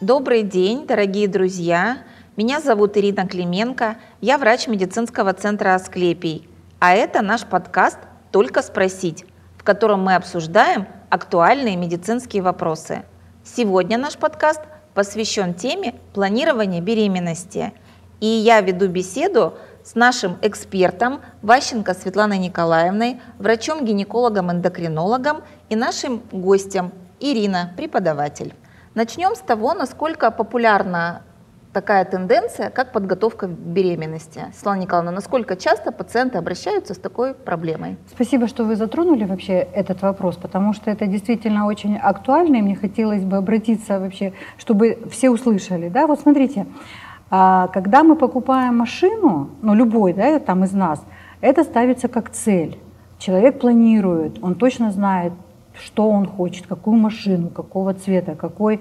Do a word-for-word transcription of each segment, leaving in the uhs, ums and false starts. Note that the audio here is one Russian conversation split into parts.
Добрый день, дорогие друзья! Меня зовут Ирина Клименко, я врач медицинского центра «Асклепий». А это наш подкаст «Только спросить», в котором мы обсуждаем актуальные медицинские вопросы. Сегодня наш подкаст посвящен теме планирования беременности. И я веду беседу с нашим экспертом Ващенко Светланой Николаевной, врачом-гинекологом-эндокринологом и нашим гостем Ирина, преподаватель. Начнем с того, насколько популярна такая тенденция, как подготовка к беременности. Светлана Николаевна, насколько часто пациенты обращаются с такой проблемой? Спасибо, что вы затронули вообще этот вопрос, потому что это действительно очень актуально, и мне хотелось бы обратиться вообще, чтобы все услышали. Да? Вот смотрите, когда мы покупаем машину, ну любой да, там из нас, это ставится как цель. Человек планирует, он точно знает, что он хочет, какую машину, какого цвета, какой,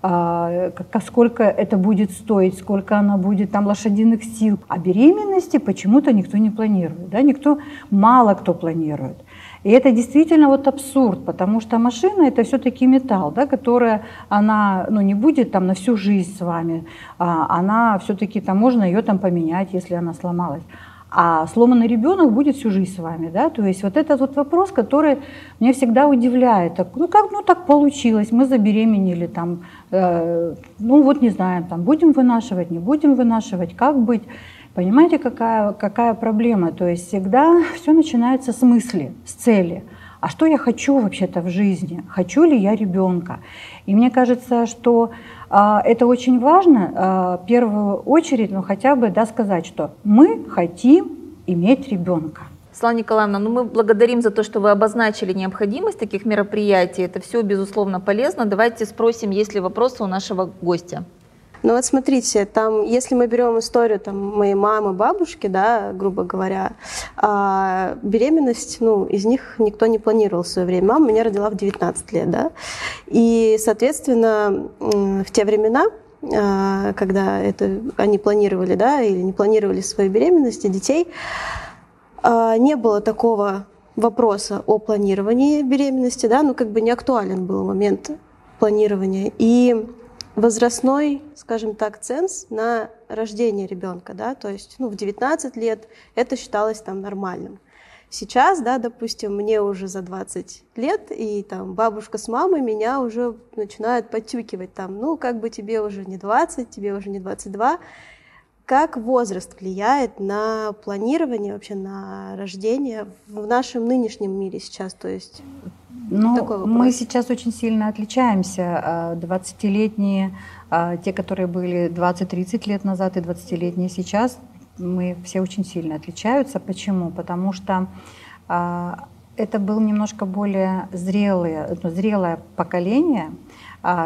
а, сколько это будет стоить, сколько она будет, там, лошадиных сил. А беременности почему-то никто не планирует, да, никто, мало кто планирует. И это действительно вот абсурд, потому что машина – это все-таки металл, да, которая она, ну, не будет там на всю жизнь с вами, а, она все-таки, там, можно ее там поменять, если она сломалась. А сломанный ребенок будет всю жизнь с вами, да, то есть вот этот вот вопрос, который меня всегда удивляет, так, ну как, ну так получилось, мы забеременели, там, э, ну вот не знаем, там, будем вынашивать, не будем вынашивать, как быть, понимаете, какая, какая проблема, то есть всегда все начинается с мысли, с цели. А что я хочу вообще-то в жизни? Хочу ли я ребенка? И мне кажется, что э, это очень важно, э, в первую очередь, ну хотя бы да, сказать, что мы хотим иметь ребенка. Светлана Николаевна, ну мы благодарим за то, что вы обозначили необходимость таких мероприятий. Это все, безусловно, полезно. Давайте спросим, есть ли вопросы у нашего гостя. Ну вот смотрите, там, если мы берем историю там, моей мамы, бабушки, да, грубо говоря, беременность, ну, из них никто не планировал в свое время. Мама меня родила в девятнадцать лет, да, и, соответственно, в те времена, когда это они планировали, да, или не планировали свою беременность и детей, не было такого вопроса о планировании беременности, да, ну, как бы не актуален был момент планирования, и возрастной, скажем так, ценз на рождение ребенка, да, то есть, ну, в девятнадцать лет это считалось там нормальным. Сейчас, да, допустим, мне уже за двадцать лет, и там бабушка с мамой меня уже начинают подтюкивать там, ну, как бы тебе уже не двадцать, тебе уже не двадцать два. Как возраст влияет на планирование, вообще на рождение в нашем нынешнем мире сейчас, то есть... Ну, мы сейчас очень сильно отличаемся. двадцатилетние, те, которые были двадцать-тридцать лет назад, и двадцатилетние сейчас, мы все очень сильно отличаются. Почему? Потому что это было немножко более зрелое, зрелое поколение.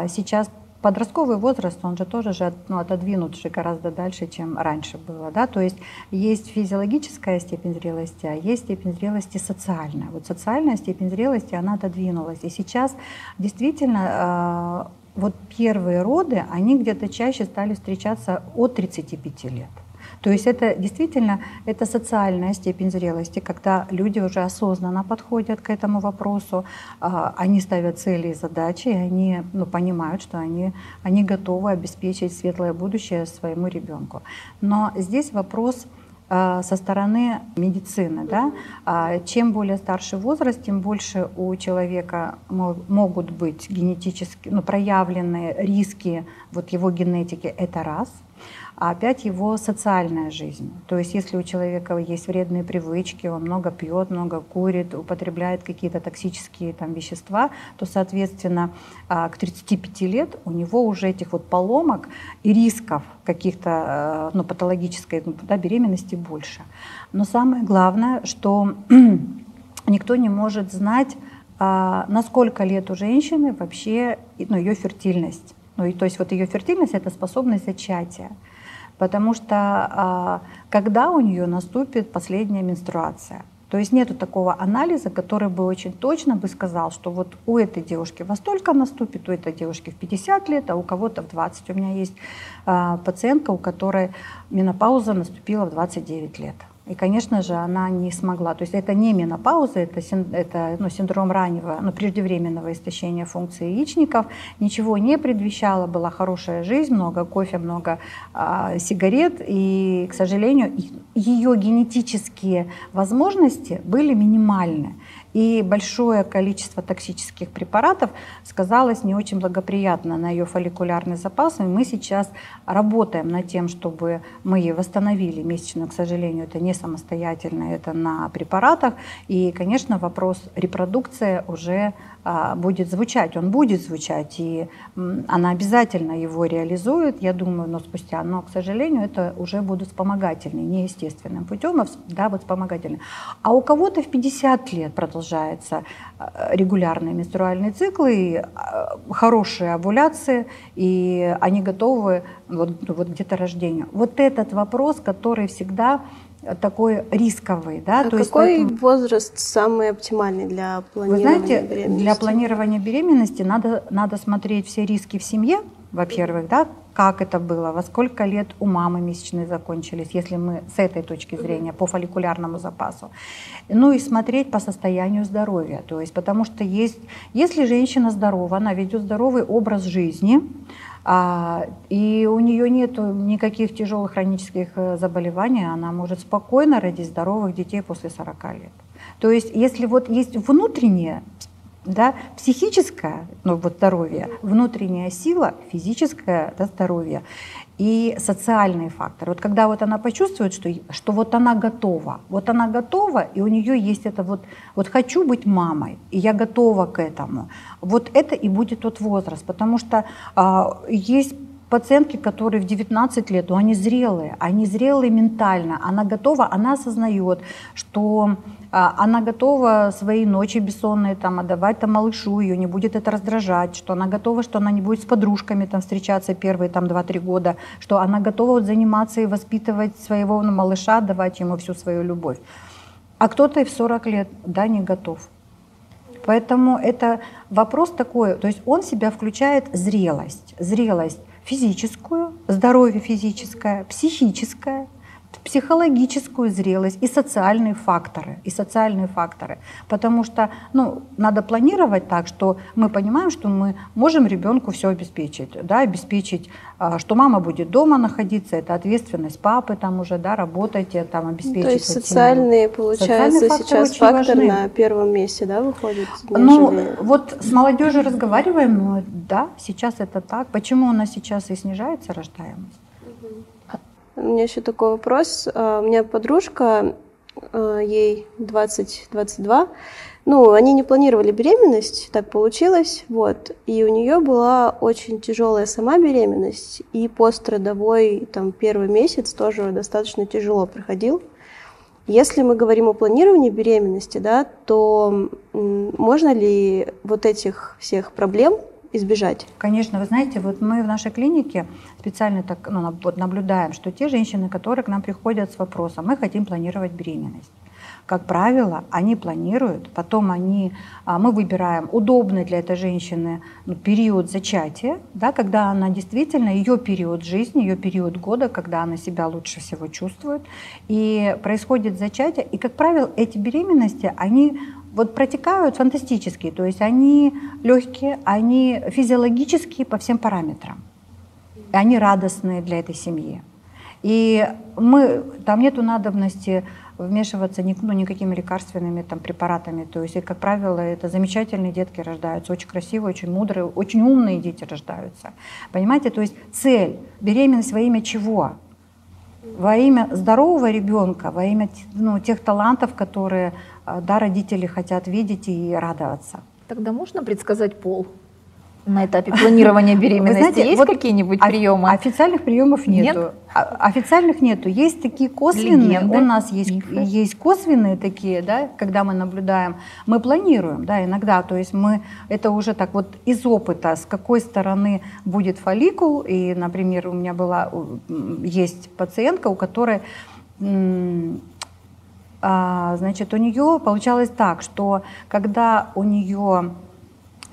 Сейчас подростковый возраст, он же тоже же, ну, отодвинут же гораздо дальше, чем раньше было. Да? То есть есть физиологическая степень зрелости, а есть степень зрелости социальная. Вот социальная степень зрелости, она отодвинулась. И сейчас действительно э, вот первые роды, они где-то чаще стали встречаться от тридцати пяти лет. То есть это действительно это социальная степень зрелости, когда люди уже осознанно подходят к этому вопросу, они ставят цели и задачи, и они ну, понимают, что они, они готовы обеспечить светлое будущее своему ребенку. Но здесь вопрос со стороны медицины. Да? Чем более старше возраст, тем больше у человека могут быть генетически ну, проявленные риски вот его генетики. Это раз. А опять его социальная жизнь. То есть если у человека есть вредные привычки, он много пьет, много курит, употребляет какие-то токсические там, вещества, то, соответственно, к тридцати пяти лет у него уже этих вот поломок и рисков каких-то ну, патологической да, беременности больше. Но самое главное, что никто не может знать, на сколько лет у женщины вообще ну, ее фертильность. Ну, и, то есть вот ее фертильность – это способность зачатия, потому что а, когда у нее наступит последняя менструация. То есть нету такого анализа, который бы очень точно бы сказал, что вот у этой девушки во столько наступит, у этой девушки в пятьдесят лет, а у кого-то в двадцать. У меня есть а, пациентка, у которой менопауза наступила в двадцать девять лет. И, конечно же, она не смогла. То есть это не менопауза, это, син, это ну, синдром раннего, ну, преждевременного истощения функции яичников. Ничего не предвещало, была хорошая жизнь, много кофе, много а, сигарет. И, к сожалению, ее генетические возможности были минимальны. И большое количество токсических препаратов сказалось не очень благоприятно на ее фолликулярный запас. И мы сейчас работаем над тем, чтобы мы ей восстановили месячную, к сожалению, это не самостоятельно, это на препаратах. И, конечно, вопрос репродукции уже а, будет звучать, он будет звучать, и м, она обязательно его реализует, я думаю, но спустя. Но, к сожалению, это уже будут вспомогательные, не естественным путем, а да, вот вспомогательные. А у кого-то в пятьдесят лет продолжаются регулярные менструальные циклы, и, а, хорошие овуляции, и они готовы вот, вот где-то рождению. Вот этот вопрос, который всегда такой рисковый. Да? А То какой есть, поэтому... возраст самый оптимальный для планирования Вы знаете, беременности? Для планирования беременности надо, надо смотреть все риски в семье, во-первых, да? Как это было, во сколько лет у мамы месячные закончились, если мы с этой точки зрения, по фолликулярному запасу. Ну и смотреть по состоянию здоровья. То есть, потому что есть, если женщина здорова, она ведет здоровый образ жизни, А, и у нее нет никаких тяжелых хронических заболеваний, она может спокойно родить здоровых детей после сорока лет. То есть, если вот есть внутреннее, да, психическое, ну, вот здоровье, внутренняя сила, физическое, да, здоровье и социальные факторы. Вот когда вот она почувствует, что, что вот она готова, вот она готова, и у нее есть это вот, вот хочу быть мамой, и я готова к этому. Вот это и будет тот возраст, потому что а, есть пациентки, которые в девятнадцать лет, ну, они зрелые, они зрелые ментально, она готова, она осознает, что а, она готова свои ночи бессонные там отдавать там, малышу, ее не будет это раздражать, что она готова, что она не будет с подружками там встречаться первые там два-три года, что она готова вот, заниматься и воспитывать своего ну, малыша, давать ему всю свою любовь. А кто-то и в сорок лет, да, не готов. Поэтому это вопрос такой, то есть он в себя включает зрелость, зрелость физическую, здоровье физическое, психическое, психологическую зрелость и социальные факторы, и социальные факторы. Потому что ну, надо планировать так, что мы понимаем, что мы можем ребенку все обеспечить, да, обеспечить, что мама будет дома находиться, это ответственность папы, там уже, да, работать, там, обеспечить. То есть социальные, получается, социальные сейчас фактор на первом месте, да, выходит? Ну, нежели... вот с молодежью разговариваем, да, сейчас это так. Почему у нас сейчас и снижается рождаемость? У меня еще такой вопрос. У меня подружка, ей двадцать-двадцать два, ну, они не планировали беременность, так получилось, вот. И у нее была очень тяжелая сама беременность, и постродовой, там, первый месяц тоже достаточно тяжело проходил. Если мы говорим о планировании беременности, да, то можно ли вот этих всех проблем избежать? Конечно, вы знаете, вот мы в нашей клинике специально так, ну, вот наблюдаем, что те женщины, которые к нам приходят с вопросом, мы хотим планировать беременность. Как правило, они планируют, потом они, мы выбираем удобный для этой женщины период зачатия, да, когда она действительно, ее период жизни, ее период года, когда она себя лучше всего чувствует, и происходит зачатие, и, как правило, эти беременности, они вот протекают фантастически, то есть они легкие, они физиологические по всем параметрам, и они радостные для этой семьи. И мы, там нету надобности вмешиваться ни, ну, никакими лекарственными там, препаратами, то есть, и, как правило, это замечательные детки рождаются, очень красивые, очень мудрые, очень умные дети рождаются, понимаете, то есть цель, беременность во имя чего? Во имя здорового ребенка, во имя ну, тех талантов, которые да, родители хотят видеть и радоваться. Тогда можно предсказать пол на этапе планирования беременности? Знаете, есть вот какие-нибудь приемы? Официальных приемов нету. Нет? Официальных нету. Есть такие косвенные. Легенды, у нас есть, есть косвенные такие, да, когда мы наблюдаем. Мы планируем, да, иногда. То есть мы это уже так вот из опыта, с какой стороны будет фолликул. И, например, у меня была есть пациентка, у которой значит, у нее получалось так, что когда у нее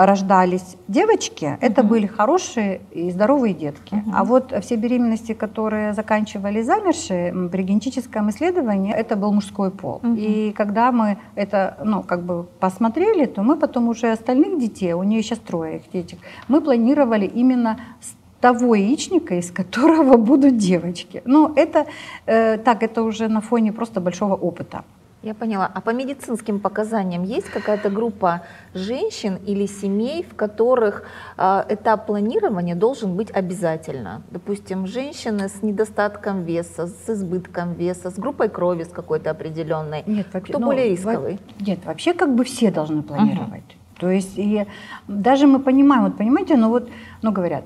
рождались девочки, это были хорошие и здоровые детки. Uh-huh. А вот все беременности, которые заканчивали замершие, при генетическом исследовании, это был мужской пол. Uh-huh. И когда мы это, ну, как бы посмотрели, то мы потом уже остальных детей, у нее сейчас трое их детей, мы планировали именно с того яичника, из которого будут девочки. Но это, э, так, это уже на фоне просто большого опыта. Я поняла. А по медицинским показаниям есть какая-то группа женщин или семей, в которых э, этап планирования должен быть обязательно? Допустим, женщины с недостатком веса, с избытком веса, с группой крови с какой-то определенной. Нет, вообще, кто ну, более рисковый? Во- нет, вообще как бы все должны планировать. Uh-huh. То есть и даже мы понимаем, вот понимаете, ну вот, ну говорят,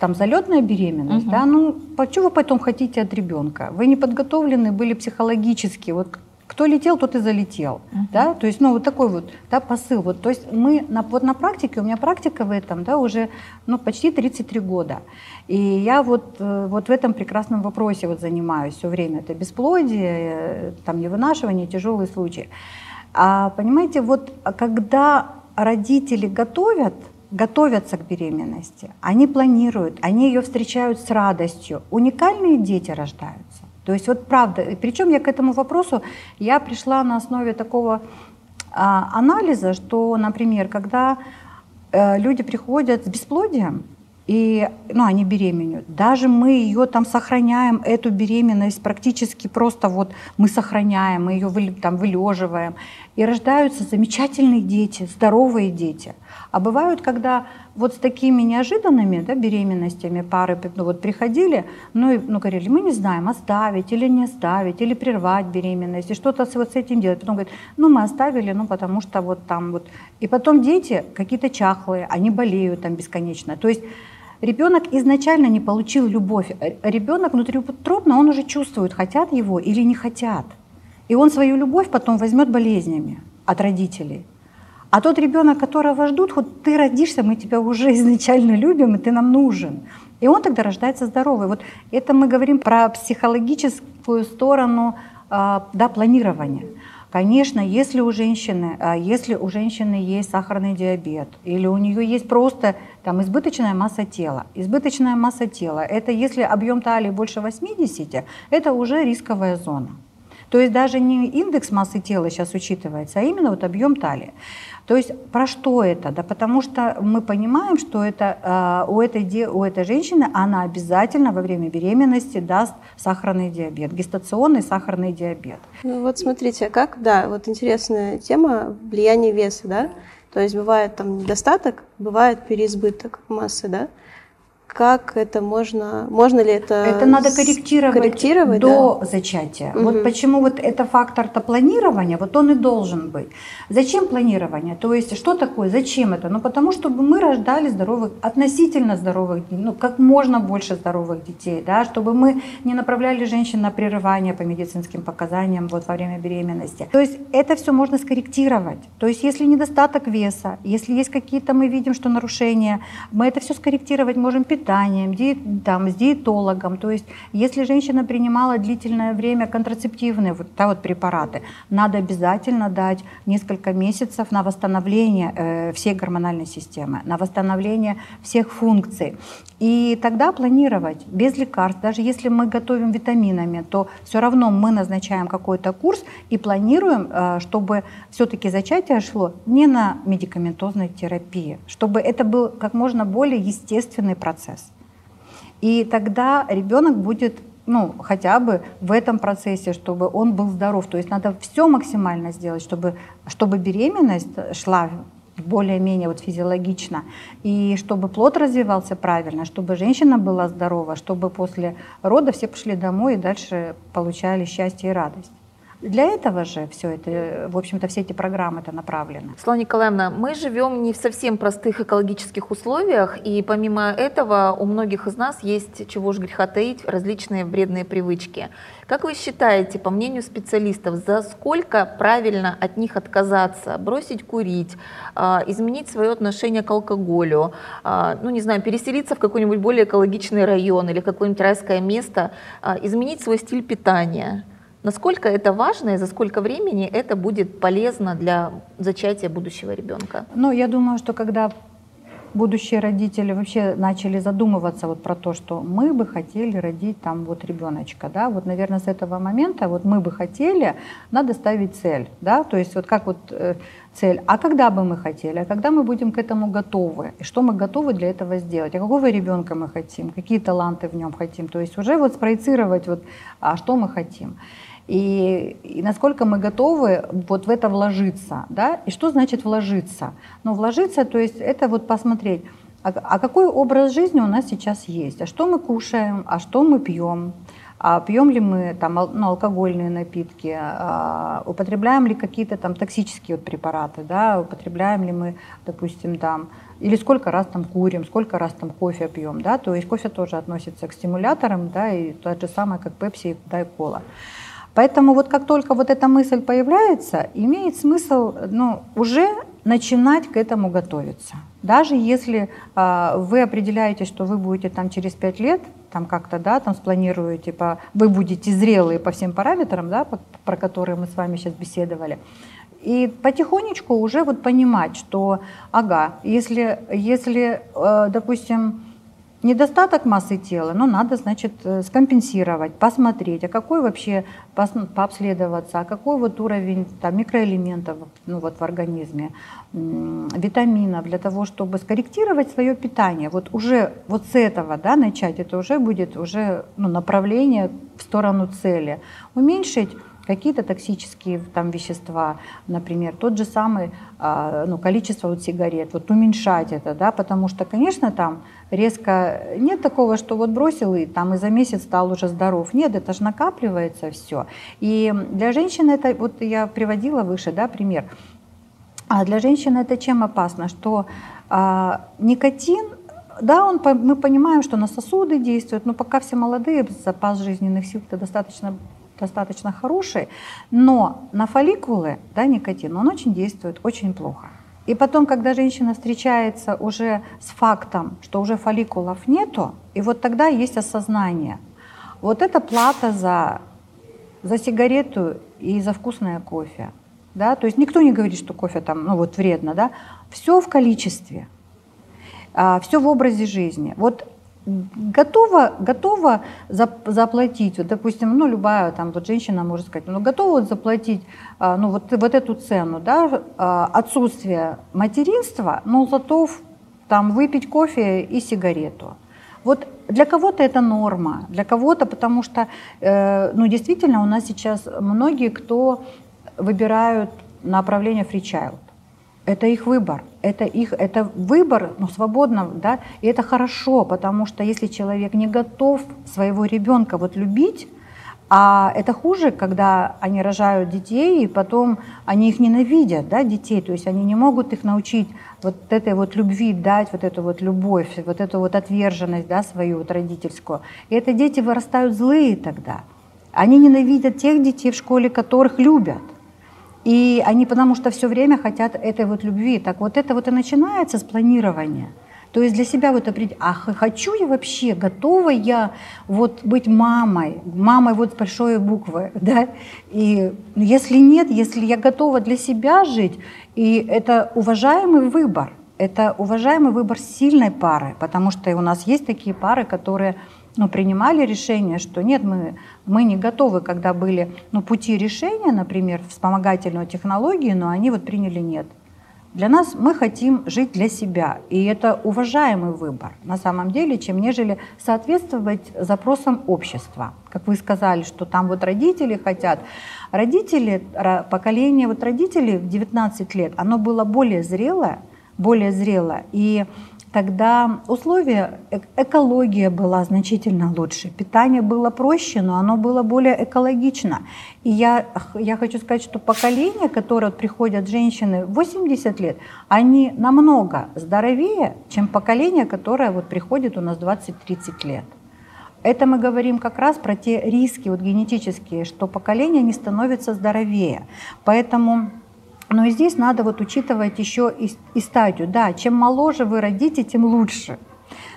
там залетная беременность, uh-huh. да, ну почему вы потом хотите от ребенка? Вы не подготовлены были психологически, вот. Кто летел, тот и залетел, uh-huh. да, то есть, ну, вот такой вот, да, посыл, вот, то есть мы, на, вот на практике, у меня практика в этом, да, уже, ну, почти тридцать три года, и я вот, вот в этом прекрасном вопросе вот занимаюсь все время, это бесплодие, там, невынашивание, тяжелые случаи, а, понимаете, вот, когда родители готовят, готовятся к беременности, они планируют, они ее встречают с радостью, уникальные дети рождаются. То есть вот правда, причем я к этому вопросу, я пришла на основе такого а, анализа, что, например, когда э, люди приходят с бесплодием, и, ну, они беременеют, даже мы ее там сохраняем, эту беременность практически просто вот мы сохраняем, мы ее вы, там вылеживаем, и рождаются замечательные дети, здоровые дети. А бывают, когда вот с такими неожиданными, да, беременностями пары, ну, вот приходили, ну, и, ну, говорили, мы не знаем, оставить или не оставить, или прервать беременность, и что-то с, вот с этим делать. Потом говорят, ну, мы оставили, ну, потому что вот там вот. И потом дети какие-то чахлые, они болеют там бесконечно. То есть ребенок изначально не получил любовь. Ребенок внутриутробно, он уже чувствует, хотят его или не хотят. И он свою любовь потом возьмет болезнями от родителей. А тот ребенок, которого ждут, хоть ты родишься, мы тебя уже изначально любим, и ты нам нужен. И он тогда рождается здоровый. Вот это мы говорим про психологическую сторону, да, планирования. Конечно, если у женщины, если у женщины есть сахарный диабет, или у нее есть просто там избыточная масса тела. Избыточная масса тела, это если объем талии больше восьмидесяти, это уже рисковая зона. То есть даже не индекс массы тела сейчас учитывается, а именно вот объем талии. То есть про что это? Да потому что мы понимаем, что это, э, у, этой, у этой женщины она обязательно во время беременности даст сахарный диабет, гестационный сахарный диабет. Ну вот смотрите, как, да, вот интересная тема влияние веса, да? То есть бывает там недостаток, бывает переизбыток массы, да? Как это можно, можно ли это Это надо корректировать, корректировать до да? зачатия. Угу. Вот почему вот это фактор-то планирования, вот он и должен быть. Зачем планирование? То есть что такое, зачем это? Ну потому, чтобы мы рождали здоровых, относительно здоровых, ну как можно больше здоровых детей, да, чтобы мы не направляли женщин на прерывание по медицинским показаниям вот во время беременности. То есть это все можно скорректировать. То есть если недостаток веса, если есть какие-то, мы видим, что нарушения, мы это все скорректировать можем питанием, диет, там, с диетологом. То есть если женщина принимала длительное время контрацептивные вот, да, вот препараты, надо обязательно дать несколько месяцев на восстановление э, всей гормональной системы, на восстановление всех функций. И тогда планировать без лекарств. Даже если мы готовим витаминами, то все равно мы назначаем какой-то курс и планируем, э, чтобы все-таки зачатие шло не на медикаментозной терапии, чтобы это был как можно более естественный процесс. Процесс. И тогда ребенок будет, ну, хотя бы в этом процессе, чтобы он был здоров. То есть надо все максимально сделать, чтобы, чтобы беременность шла более-менее вот физиологично, и чтобы плод развивался правильно, чтобы женщина была здорова, чтобы после рода все пошли домой и дальше получали счастье и радость. Для этого же все это, в общем-то, все эти программы-то направлены. Светлана Николаевна, мы живем не в совсем простых экологических условиях, и помимо этого у многих из нас есть, чего уж греха таить, различные вредные привычки. Как вы считаете, по мнению специалистов, за сколько правильно от них отказаться, бросить курить, изменить свое отношение к алкоголю, ну не знаю, переселиться в какой-нибудь более экологичный район или какое-нибудь райское место, изменить свой стиль питания? Насколько это важно и за сколько времени это будет полезно для зачатия будущего ребенка? Ну, я думаю, что когда будущие родители вообще начали задумываться вот про то, что мы бы хотели родить там вот ребеночка, да, вот, наверное, с этого момента вот мы бы хотели, надо ставить цель, да, то есть вот как вот э, цель, а когда бы мы хотели, а когда мы будем к этому готовы, и что мы готовы для этого сделать, а какого ребенка мы хотим, какие таланты в нем хотим, то есть уже вот спроецировать вот, а что мы хотим. И, и насколько мы готовы вот в это вложиться, да? И что значит вложиться? Ну, вложиться, то есть это вот посмотреть, а, а какой образ жизни у нас сейчас есть, а что мы кушаем, а что мы пьем, а пьем ли мы там, ну, алкогольные напитки, а употребляем ли какие-то там токсические вот препараты, да? Употребляем ли мы, допустим, там, или сколько раз там курим, сколько раз там кофе пьем, да? То есть кофе тоже относится к стимуляторам, да, и то же самое, как пепси, да, и кола. Поэтому вот как только вот эта мысль появляется, имеет смысл, ну, уже начинать к этому готовиться. Даже если э, вы определяете, что вы будете там через пять лет, там как-то, да, там спланируете, по, вы будете зрелые по всем параметрам, да, по, про которые мы с вами сейчас беседовали, и потихонечку уже вот понимать, что, ага, если, если э, допустим, недостаток массы тела, но надо, значит, скомпенсировать, посмотреть, а какой вообще, пообследоваться, а какой вот уровень там микроэлементов, ну, вот в организме, витаминов, для того, чтобы скорректировать свое питание. Вот уже вот с этого, да, начать, это уже будет уже, ну, направление в сторону цели. Уменьшить какие-то токсические там вещества, например, тот же самый, ну, количество вот сигарет, вот уменьшать это, да, потому что, конечно, там резко нет такого, что вот бросил и там и за месяц стал уже здоров. Нет, это же накапливается все. И для женщин это, вот я приводила выше, да, пример, а для женщин это чем опасно, что а, никотин, да, он, мы понимаем, что на сосуды действует, но пока все молодые, запас жизненных сил-то достаточно достаточно хороший, но на фолликулы, да, никотин, он очень действует очень плохо. И потом, когда женщина встречается уже с фактом, что уже фолликулов нету, и вот тогда есть осознание. Вот это плата за, за сигарету и за вкусное кофе. Да? То есть никто не говорит, что кофе там, ну, вот вредно. Да? Все в количестве, все в образе жизни. Вот готова, готова заплатить, вот, допустим, ну, любая там, вот, женщина может сказать, ну, готова вот заплатить, ну, вот, вот эту цену, да, отсутствие материнства, но готов там выпить кофе и сигарету. Вот для кого-то это норма, для кого-то, потому что, ну, действительно, у нас сейчас многие, кто выбирают направление фри чайлд. Это их выбор, это их, это выбор, ну, свободно, да, и это хорошо, потому что если человек не готов своего ребенка вот любить, а это хуже, когда они рожают детей, и потом они их ненавидят, да, детей, то есть они не могут их научить вот этой вот любви, дать вот эту вот любовь, вот эту вот отверженность, да, свою вот родительскую, и это дети вырастают злые тогда, они ненавидят тех детей в школе, которых любят. И они потому что все время хотят этой вот любви. Так вот это вот и начинается с планирования. То есть для себя вот определить, а хочу я вообще, готова я вот быть мамой, мамой вот с большой буквы, да? И если нет, если я готова для себя жить, и это уважаемый выбор, это уважаемый выбор сильной пары, потому что у нас есть такие пары, которые... Ну, принимали решение, что нет, мы, мы не готовы, когда были, ну, пути решения, например, вспомогательной технологии, но они вот приняли нет. Для нас мы хотим жить для себя, и это уважаемый выбор на самом деле, чем нежели соответствовать запросам общества. Как вы сказали, что там вот родители хотят. Родители, поколение вот родителей в девятнадцать лет, оно было более зрелое, более зрелое, и... Тогда условия, экология была значительно лучше, питание было проще, но оно было более экологично. И я, я хочу сказать, что поколение, которое приходят женщины в восемьдесят лет, они намного здоровее, чем поколение, которое вот приходит у нас двадцать-тридцать лет. Это мы говорим как раз про те риски вот генетические, что поколение не становится здоровее. Поэтому... Но и здесь надо вот учитывать еще и, и стадию. Да, чем моложе вы родите, тем лучше.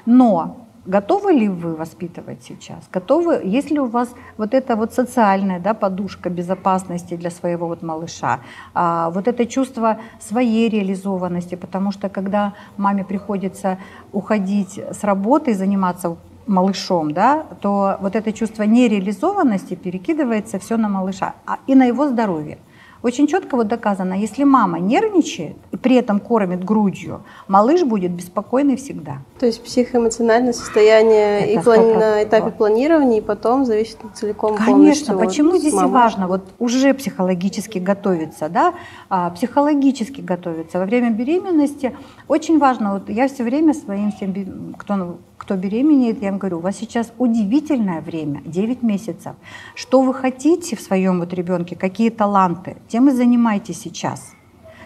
Но Готовы ли вы воспитывать сейчас? Готовы, если у вас вот эта вот социальная, да, подушка безопасности для своего вот малыша, а, вот это чувство своей реализованности, потому что когда маме приходится уходить с работы и заниматься малышом, да, то вот это чувство нереализованности перекидывается все на малыша а, и на его здоровье. Очень четко вот доказано, если мама нервничает и при этом кормит грудью, малыш будет беспокойный всегда. То есть психоэмоциональное состояние и плани... на этапе планирования, и потом зависит целиком полностью. Конечно, почему здесь мамой. важно вот уже психологически готовиться, да, а, психологически готовиться во время беременности. Очень важно, вот я все время своим всем, кто, кто беременеет, я им говорю, у вас сейчас удивительное время, девять месяцев. Что вы хотите в своем вот ребенке, какие таланты, тем и занимайтесь сейчас.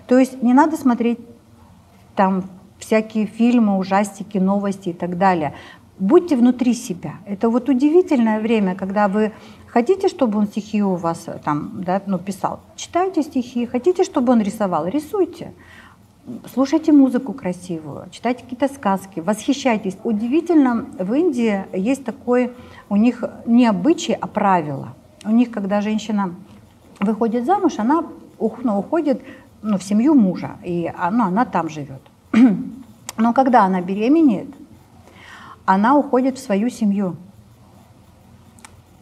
То есть не надо смотреть там всякие фильмы, ужастики, новости и так далее. Будьте внутри себя. Это вот удивительное время, когда вы хотите, чтобы он стихи у вас там, да, ну, писал, читайте стихи, хотите, чтобы он рисовал, рисуйте. Слушайте музыку красивую, читайте какие-то сказки, восхищайтесь. Удивительно, в Индии есть такое, у них не обычай, а правило. У них, когда женщина выходит замуж, она уходит, ну, в семью мужа, и она, она там живет. Но когда она беременеет, она уходит в свою семью,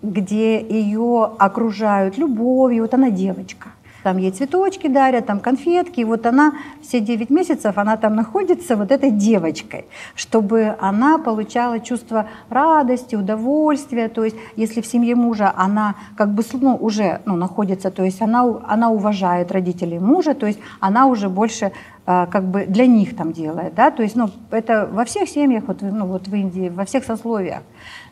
где ее окружают любовью. Вот она девочка. Там ей цветочки дарят, там конфетки. И вот она все девять месяцев, она там находится вот этой девочкой, чтобы она получала чувство радости, удовольствия. То есть если в семье мужа она как бы, ну, уже, ну, находится, то есть она, она уважает родителей мужа, то есть она уже больше а, как бы для них там делает. Да? То есть, ну, это во всех семьях, вот, ну, вот в Индии, во всех сословиях.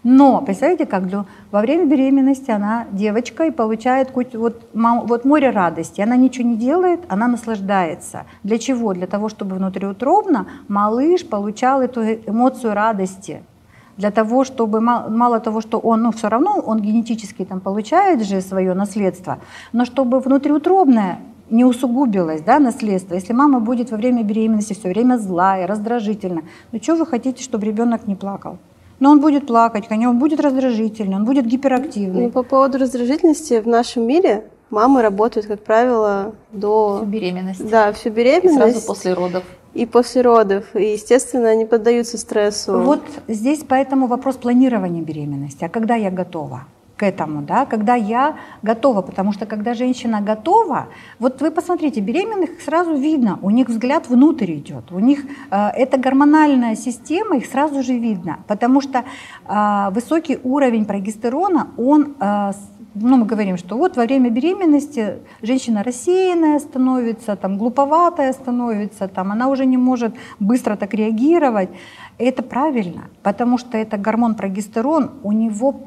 Но, представляете, как для, во время беременности она девочка и получает вот, вот море радости. Она ничего не делает, она наслаждается. Для чего? Для того, чтобы внутриутробно малыш получал эту эмоцию радости. Для того, чтобы, мало того, что он, ну, все равно он генетически там получает же свое наследство, но чтобы внутриутробное не усугубилось, да, наследство. Если мама будет во время беременности все время злая, раздражительна, ну что вы хотите, чтобы ребенок не плакал? Но он будет плакать, конечно, он будет раздражительный, он будет гиперактивный. Ну, по поводу раздражительности в нашем мире мамы работают, как правило, до... Всю беременность. Да, всю беременность. И сразу после родов. И после родов. И, естественно, они поддаются стрессу. Вот здесь поэтому вопрос планирования беременности. А когда я готова к этому, да? Когда я готова, потому что когда женщина готова, вот вы посмотрите, беременных сразу видно, у них взгляд внутрь идет, у них э, эта гормональная система, их сразу же видно, потому что э, высокий уровень прогестерона, он, э, ну, мы говорим, что вот во время беременности женщина рассеянная становится, там, глуповатая становится, там, она уже не может быстро так реагировать. Это правильно, потому что это гормон прогестерон, у него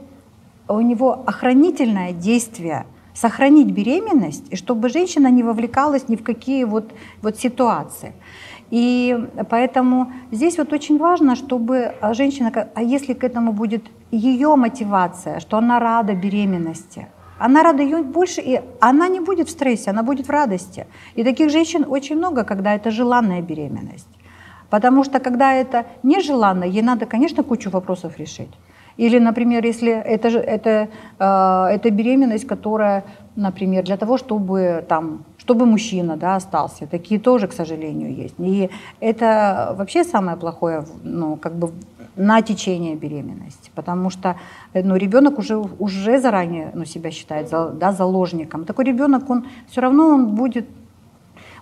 у него охранительное действие – сохранить беременность, и чтобы женщина не вовлекалась ни в какие вот, вот ситуации. И поэтому здесь вот очень важно, чтобы женщина, а если к этому будет ее мотивация, что она рада беременности, она рада ее больше, и она не будет в стрессе, она будет в радости. И таких женщин очень много, когда это желанная беременность. Потому что когда это нежеланно, ей надо, конечно, кучу вопросов решить. Или, например, если это, это, это беременность, которая, например, для того, чтобы, там, чтобы мужчина, да, остался. Такие тоже, к сожалению, есть. И это вообще самое плохое, ну, как бы на течение беременности. Потому что, ну, ребенок уже, уже заранее, ну, себя считает, да, заложником. Такой ребенок, он все равно он будет,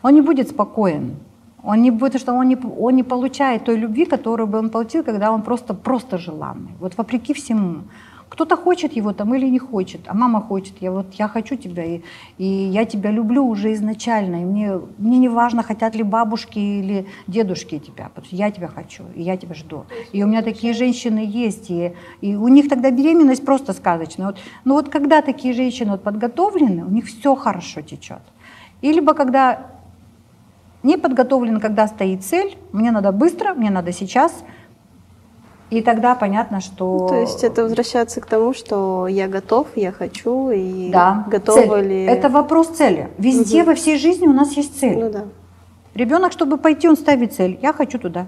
он не будет спокоен. Он не будет, что он не, он не получает той любви, которую бы он получил, когда он просто, просто желанный. Вот вопреки всему. Кто-то хочет его там или не хочет, а мама хочет. Я, вот, я хочу тебя, и, и я тебя люблю уже изначально. И мне, мне не важно, хотят ли бабушки или дедушки тебя. Потому что я тебя хочу, и я тебя жду. И у меня такие женщины есть. И, и у них тогда беременность просто сказочная. Вот, но вот когда такие женщины вот подготовлены, у них все хорошо течет. И либо когда... не подготовлен, когда стоит цель, мне надо быстро, мне надо сейчас, и тогда понятно, что... То есть это возвращается к тому, что я готов, я хочу, и да. готова цель. ли... Это вопрос цели. Везде, угу. во всей жизни у нас есть цель. Ну, да. Ребенок, чтобы пойти, он ставит цель. Я хочу туда.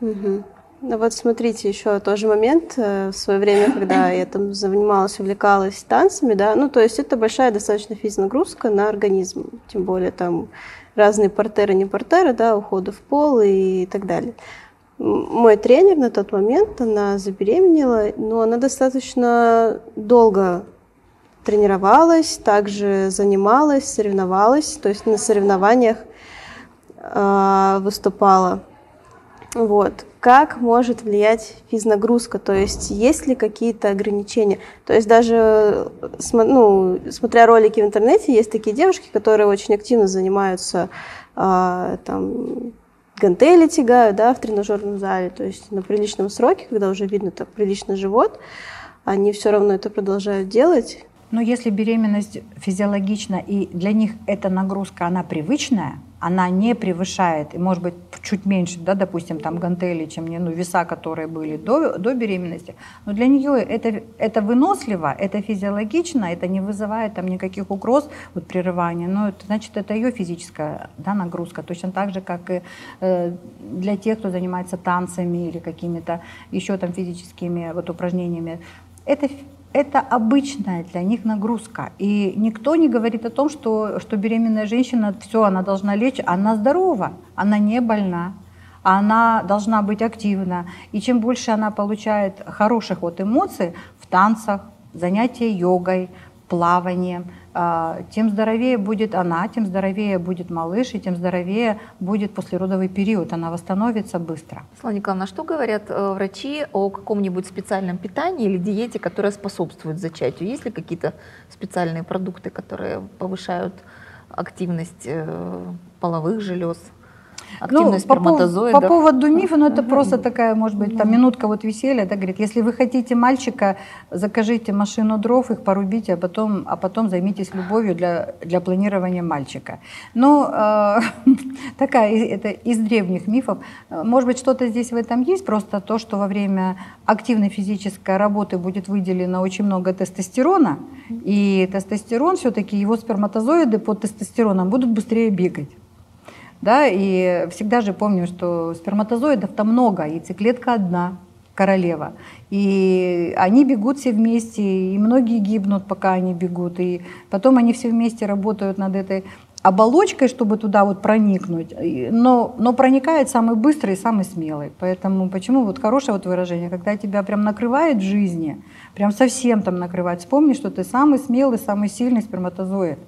Угу. Ну вот смотрите, еще тоже момент. В свое время, когда я там занималась, увлекалась танцами, да, ну то есть это большая достаточно физическая нагрузка на организм, тем более там разные портеры, не портеры, да, уходы в пол и так далее. Мой тренер на тот момент, она забеременела, но она достаточно долго тренировалась, также занималась, соревновалась, то есть на соревнованиях э, выступала. Вот. Как может влиять физнагрузка, то есть есть ли какие-то ограничения? То есть даже, ну, смотря ролики в интернете, есть такие девушки, которые очень активно занимаются а, там, гантели тягают, да, в тренажерном зале, то есть на приличном сроке, когда уже видно так, приличный живот, они все равно это продолжают делать. Но если беременность физиологична и для них эта нагрузка, она привычная, она не превышает, и может быть чуть меньше, да, допустим, там гантели, чем ну, веса, которые были до, до беременности, но для нее это, это выносливо, это физиологично, это не вызывает там никаких угроз, вот, прерывания, но это, значит, это ее физическая, да, нагрузка, точно так же, как и э, для тех, кто занимается танцами или какими-то еще там физическими вот, упражнениями. Это Это обычная для них нагрузка. И никто не говорит о том, что, что беременная женщина, все, она должна лечь, она здорова, она не больна, она должна быть активна. И чем больше она получает хороших вот эмоций в танцах, занятия йогой, плаванием, тем здоровее будет она, тем здоровее будет малыш, и тем здоровее будет послеродовый период. Она восстановится быстро. Светлана Николаевна, что говорят врачи о каком-нибудь специальном питании или диете, которая способствует зачатию? Есть ли какие-то специальные продукты, которые повышают активность половых желез? Активность ну, сперматозоидов. По, по поводу мифа, ну это uh-huh. просто такая, может быть, там минутка вот веселья, да, говорит, если вы хотите мальчика, закажите машину дров, их порубите, а потом, а потом займитесь любовью для, для планирования мальчика. Ну, э, такая, это из древних мифов. Может быть, что-то здесь в этом есть, просто то, что во время активной физической работы будет выделено очень много тестостерона, и тестостерон все-таки, его сперматозоиды под тестостероном будут быстрее бегать. Да, и всегда же помню, что сперматозоидов-то много, яйцеклетка одна, королева. И они бегут все вместе, и многие гибнут, пока они бегут. И потом они все вместе работают над этой оболочкой, чтобы туда вот проникнуть. Но, но проникает самый быстрый и самый смелый. Поэтому почему вот хорошее вот выражение, когда тебя прям накрывает в жизни, прям совсем там накрывает, вспомни, что ты самый смелый, самый сильный сперматозоид.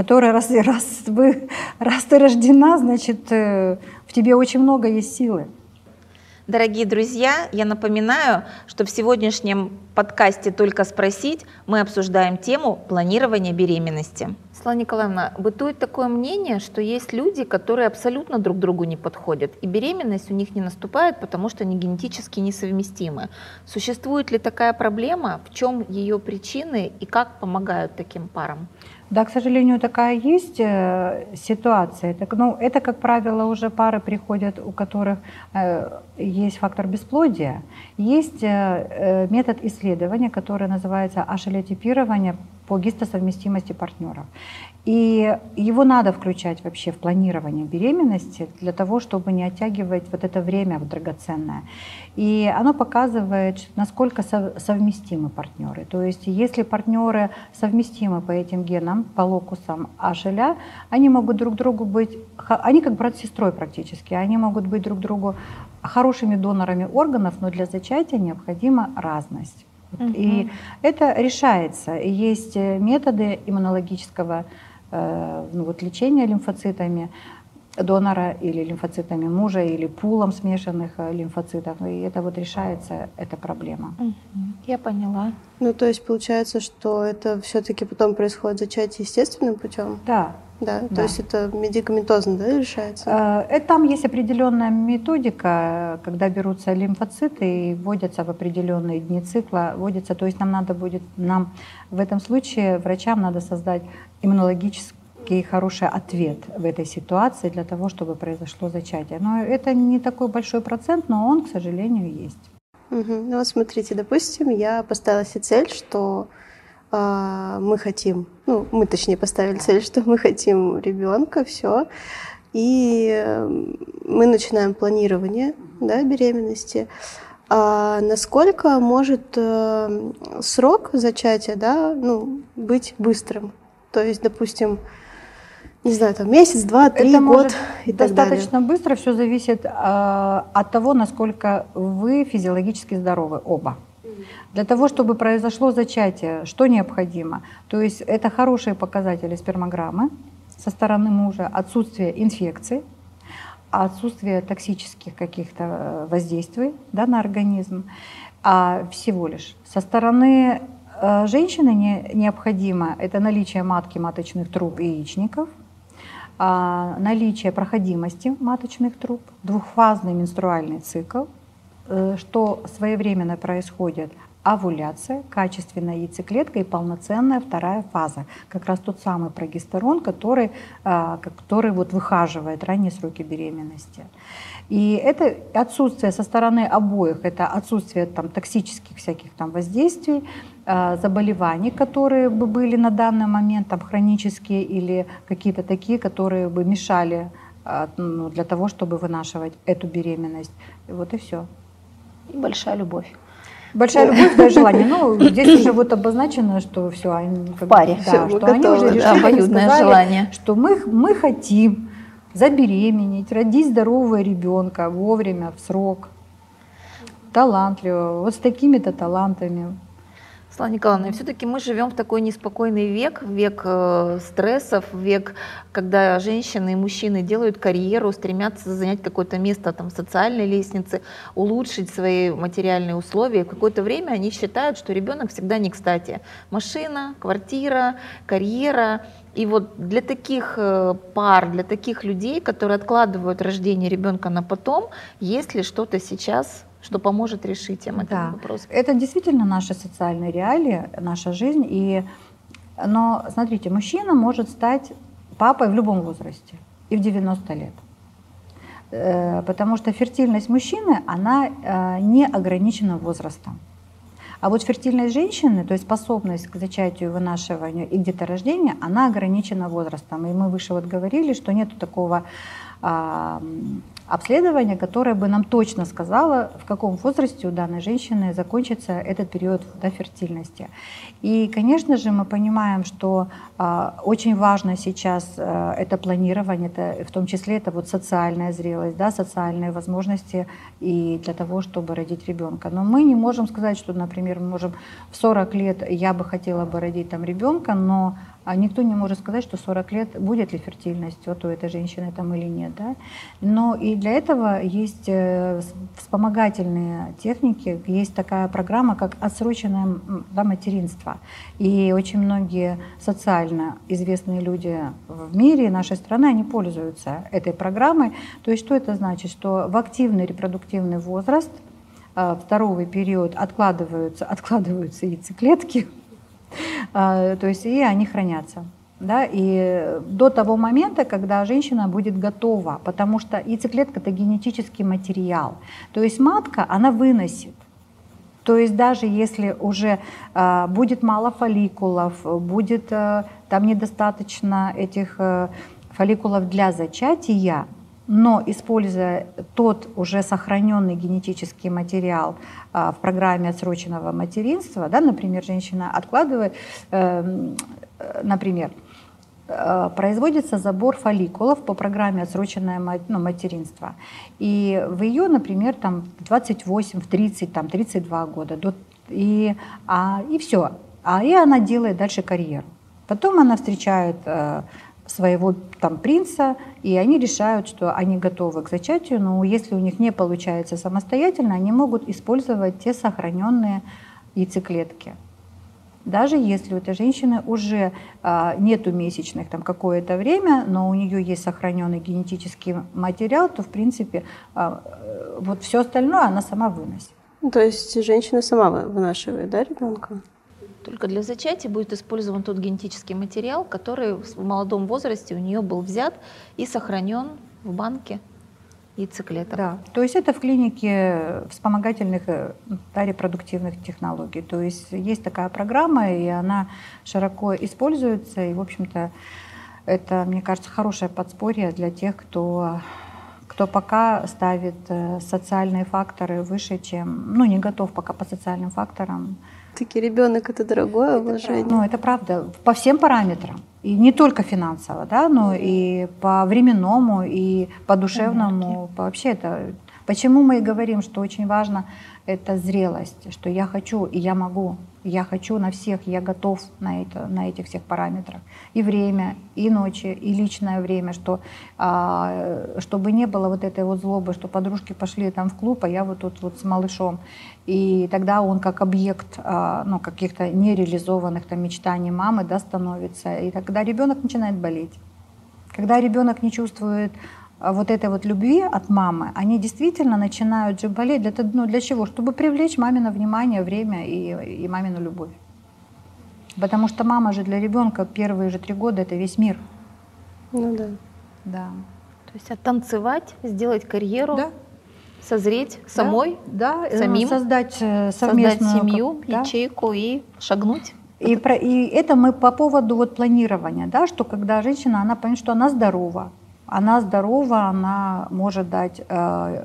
Которая, раз, раз, вы, раз ты рождена, значит, в тебе очень много есть силы. Дорогие друзья, я напоминаю, что в сегодняшнем подкасте «Только спросить» мы обсуждаем тему планирования беременности. Светлана Николаевна, бытует такое мнение, что есть люди, которые абсолютно друг другу не подходят, и беременность у них не наступает, потому что они генетически несовместимы. Существует ли такая проблема, в чем ее причины и как помогают таким парам? Да, к сожалению, такая есть ситуация. Так, ну, это, как правило, уже пары приходят, у которых э, есть фактор бесплодия. Есть э, метод исследования, который называется эйч эл эй-типирование по гистосовместимости партнеров. И его надо включать вообще в планирование беременности для того, чтобы не оттягивать вот это время вот драгоценное. И оно показывает, насколько совместимы партнеры. То есть если партнеры совместимы по этим генам, по локусам эйч эл эй, они могут друг другу быть, они как брат с сестрой практически, они могут быть друг другу хорошими донорами органов, но для зачатия необходима разность. Uh-huh. И это решается. Есть методы иммунологического э, ну, вот, лечения лимфоцитами донора или лимфоцитами мужа, или пулом смешанных лимфоцитов. И это вот решается, эта проблема. Uh-huh. Я поняла. Ну, то есть получается, что это все-таки потом происходит зачатие естественным путем? Да. Да, да. То есть это медикаментозно, да, решается? Там есть определенная методика, когда берутся лимфоциты и вводятся в определенные дни цикла, вводятся, то есть нам надо будет, нам в этом случае врачам надо создать иммунологический хороший ответ в этой ситуации для того, чтобы произошло зачатие. Но это не такой большой процент, но он, к сожалению, есть. Угу. Ну вот смотрите, допустим, я поставила себе цель, что мы хотим, ну, мы точнее поставили цель, что мы хотим ребенка, все. и мы начинаем планирование, да, беременности. А насколько может срок зачатия, да, ну, быть быстрым? То есть, допустим, не знаю, там месяц, два, три, год и так далее. Достаточно быстро, все зависит э, от того, насколько вы физиологически здоровы оба. Для того, чтобы произошло зачатие, что необходимо? То есть это хорошие показатели спермограммы со стороны мужа, отсутствие инфекций, отсутствие токсических каких-то воздействий, да, на организм, а всего лишь со стороны э, женщины не, необходимо это наличие матки, маточных труб и яичников, наличие проходимости маточных труб, двухфазный менструальный цикл, что своевременно происходит овуляция, качественная яйцеклетка и полноценная вторая фаза. Как раз тот самый прогестерон, который, который вот выхаживает ранние сроки беременности. И это отсутствие со стороны обоих, это отсутствие там токсических всяких там воздействий, заболеваний, которые бы были на данный момент там хронические или какие-то такие, которые бы мешали для того, чтобы вынашивать эту беременность. И вот и все. И большая любовь. Большая любовь, да, и желание. Ну, здесь уже вот обозначено, что все, они, как, в паре. Да, все, что готовы, они уже решили, да, обоюдное сказали, желание, что мы, мы хотим забеременеть, родить здорового ребенка вовремя, в срок, талантливого, вот с такими-то талантами. Светлана Николаевна, все-таки мы живем в такой неспокойный век, век э, стрессов, век, когда женщины и мужчины делают карьеру, стремятся занять какое-то место там социальной лестницы, улучшить свои материальные условия. В какое-то время они считают, что ребенок всегда не кстати. Машина, квартира, карьера. И вот для таких пар, для таких людей, которые откладывают рождение ребенка на потом, есть ли что-то сейчас, что поможет решить им этот, да, вопрос? Это действительно наши социальные реалии, наша жизнь. И... Но, смотрите, мужчина может стать папой в любом возрасте и в девяносто лет. Потому что фертильность мужчины, она не ограничена возрастом. А вот фертильность женщины, то есть способность к зачатию, вынашиванию и к деторождению, она ограничена возрастом. И мы выше вот говорили, что нет такого обследование, которое бы нам точно сказало, в каком возрасте у данной женщины закончится этот период, да, фертильности. И, конечно же, мы понимаем, что э, очень важно сейчас э, это планирование, это, в том числе это вот социальная зрелость, да, социальные возможности и для того, чтобы родить ребенка. Но мы не можем сказать, что, например, мы можем в сорок лет я бы хотела бы родить там ребенка, но никто не может сказать, что сорок лет будет ли фертильность вот у этой женщины там или нет. Да? Но и для этого есть вспомогательные техники, есть такая программа, как отсроченное, да, материнство. И очень многие социально известные люди в мире, нашей страны, они пользуются этой программой. То есть что это значит? Что в активный репродуктивный возраст, второй период, откладываются, откладываются яйцеклетки. То есть и они хранятся, да, и до того момента, когда женщина будет готова, потому что яйцеклетка – это генетический материал, то есть матка, она выносит, то есть даже если уже э, будет мало фолликулов, будет э, там недостаточно этих э, фолликулов для зачатия, но используя тот уже сохраненный генетический материал а, в программе отсроченного материнства, да, например, женщина откладывает, э, например, э, производится забор фолликулов по программе отсроченное мат, ну, материнство. И в ее, например, там, в двадцать восемь, в тридцать, там, тридцать два года, до, и, а, и все. А и она делает дальше карьеру. Потом она встречает... Э, своего там принца, и они решают, что они готовы к зачатию, но если у них не получается самостоятельно, они могут использовать те сохраненные яйцеклетки. Даже если у этой женщины уже а, нету месячных там какое-то время, но у нее есть сохраненный генетический материал, то в принципе а, вот все остальное она сама выносит. То есть женщина сама вынашивает, да, ребенка? Только для зачатия будет использован тот генетический материал, который в молодом возрасте у нее был взят и сохранен в банке яйцеклеток. Да, то есть это в клинике вспомогательных, да, репродуктивных технологий. То есть есть такая программа, и она широко используется, и, в общем-то, Это, мне кажется, хорошее подспорье для тех, кто, кто пока ставит социальные факторы выше, чем... Ну, не готов пока по социальным факторам. Таки ребенок — это дорогое вложение. Ну, это правда. По всем параметрам. И не только финансово, да, но и по временному, и по душевному. Вообще это... Почему мы и говорим, что очень важно это зрелость, что я хочу и я могу, я хочу на всех, я готов на, это, на этих всех параметрах. И время, и ночи, и личное время, что, а, чтобы не было вот этой вот злобы, что подружки пошли там в клуб, а я вот тут вот с малышом. И тогда он как объект а, ну, каких-то нереализованных там, мечтаний мамы, да, становится. И тогда ребенок начинает болеть. Когда ребенок не чувствует... вот этой вот любви от мамы, они действительно начинают же болеть. Для, ну, для чего? Чтобы привлечь мамино внимание, время и, и мамину любовь. Потому что мама же для ребенка первые же три года — это весь мир. Ну да. Да. То есть оттанцевать, сделать карьеру, да. Созреть самой, да. Да. Самим. Создать совместную создать семью, как, да. Ячейку и шагнуть. И, про, и это мы по поводу вот планирования, да, что когда женщина, она понимает, что она здорова, Она здорова, она может дать, э,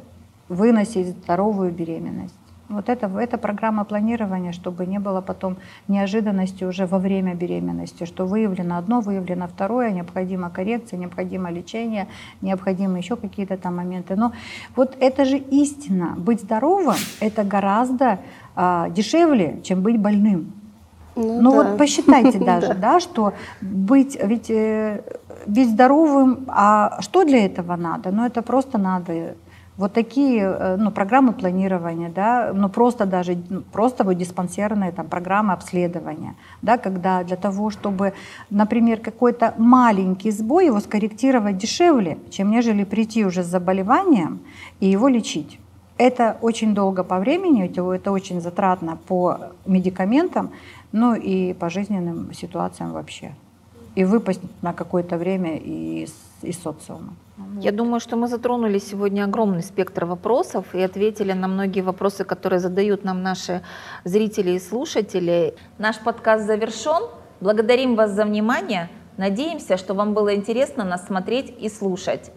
выносить здоровую беременность. Вот это, это программа планирования, чтобы не было потом неожиданности уже во время беременности, что выявлено одно, выявлено второе, необходима коррекция, необходимо лечение, необходимы еще какие-то там моменты. Но вот это же истина. Быть здоровым – это гораздо э, дешевле, чем быть больным. Ну, ну да. Вот посчитайте даже, да, что быть, ведь... Быть здоровым, а что для этого надо? Ну, это просто надо вот такие, ну, программы планирования, да, ну, просто даже, просто вот диспансерные там программы обследования, да, когда для того, чтобы, например, какой-то маленький сбой его скорректировать дешевле, чем нежели прийти уже с заболеванием и его лечить. Это очень долго по времени, это очень затратно по медикаментам, ну, и по жизненным ситуациям вообще. И выпасть на какое-то время из, из социума. Я вот. Думаю, что мы затронули сегодня огромный спектр вопросов и ответили на многие вопросы, которые задают нам наши зрители и слушатели. Наш подкаст завершен. Благодарим вас за внимание. Надеемся, что вам было интересно нас смотреть и слушать.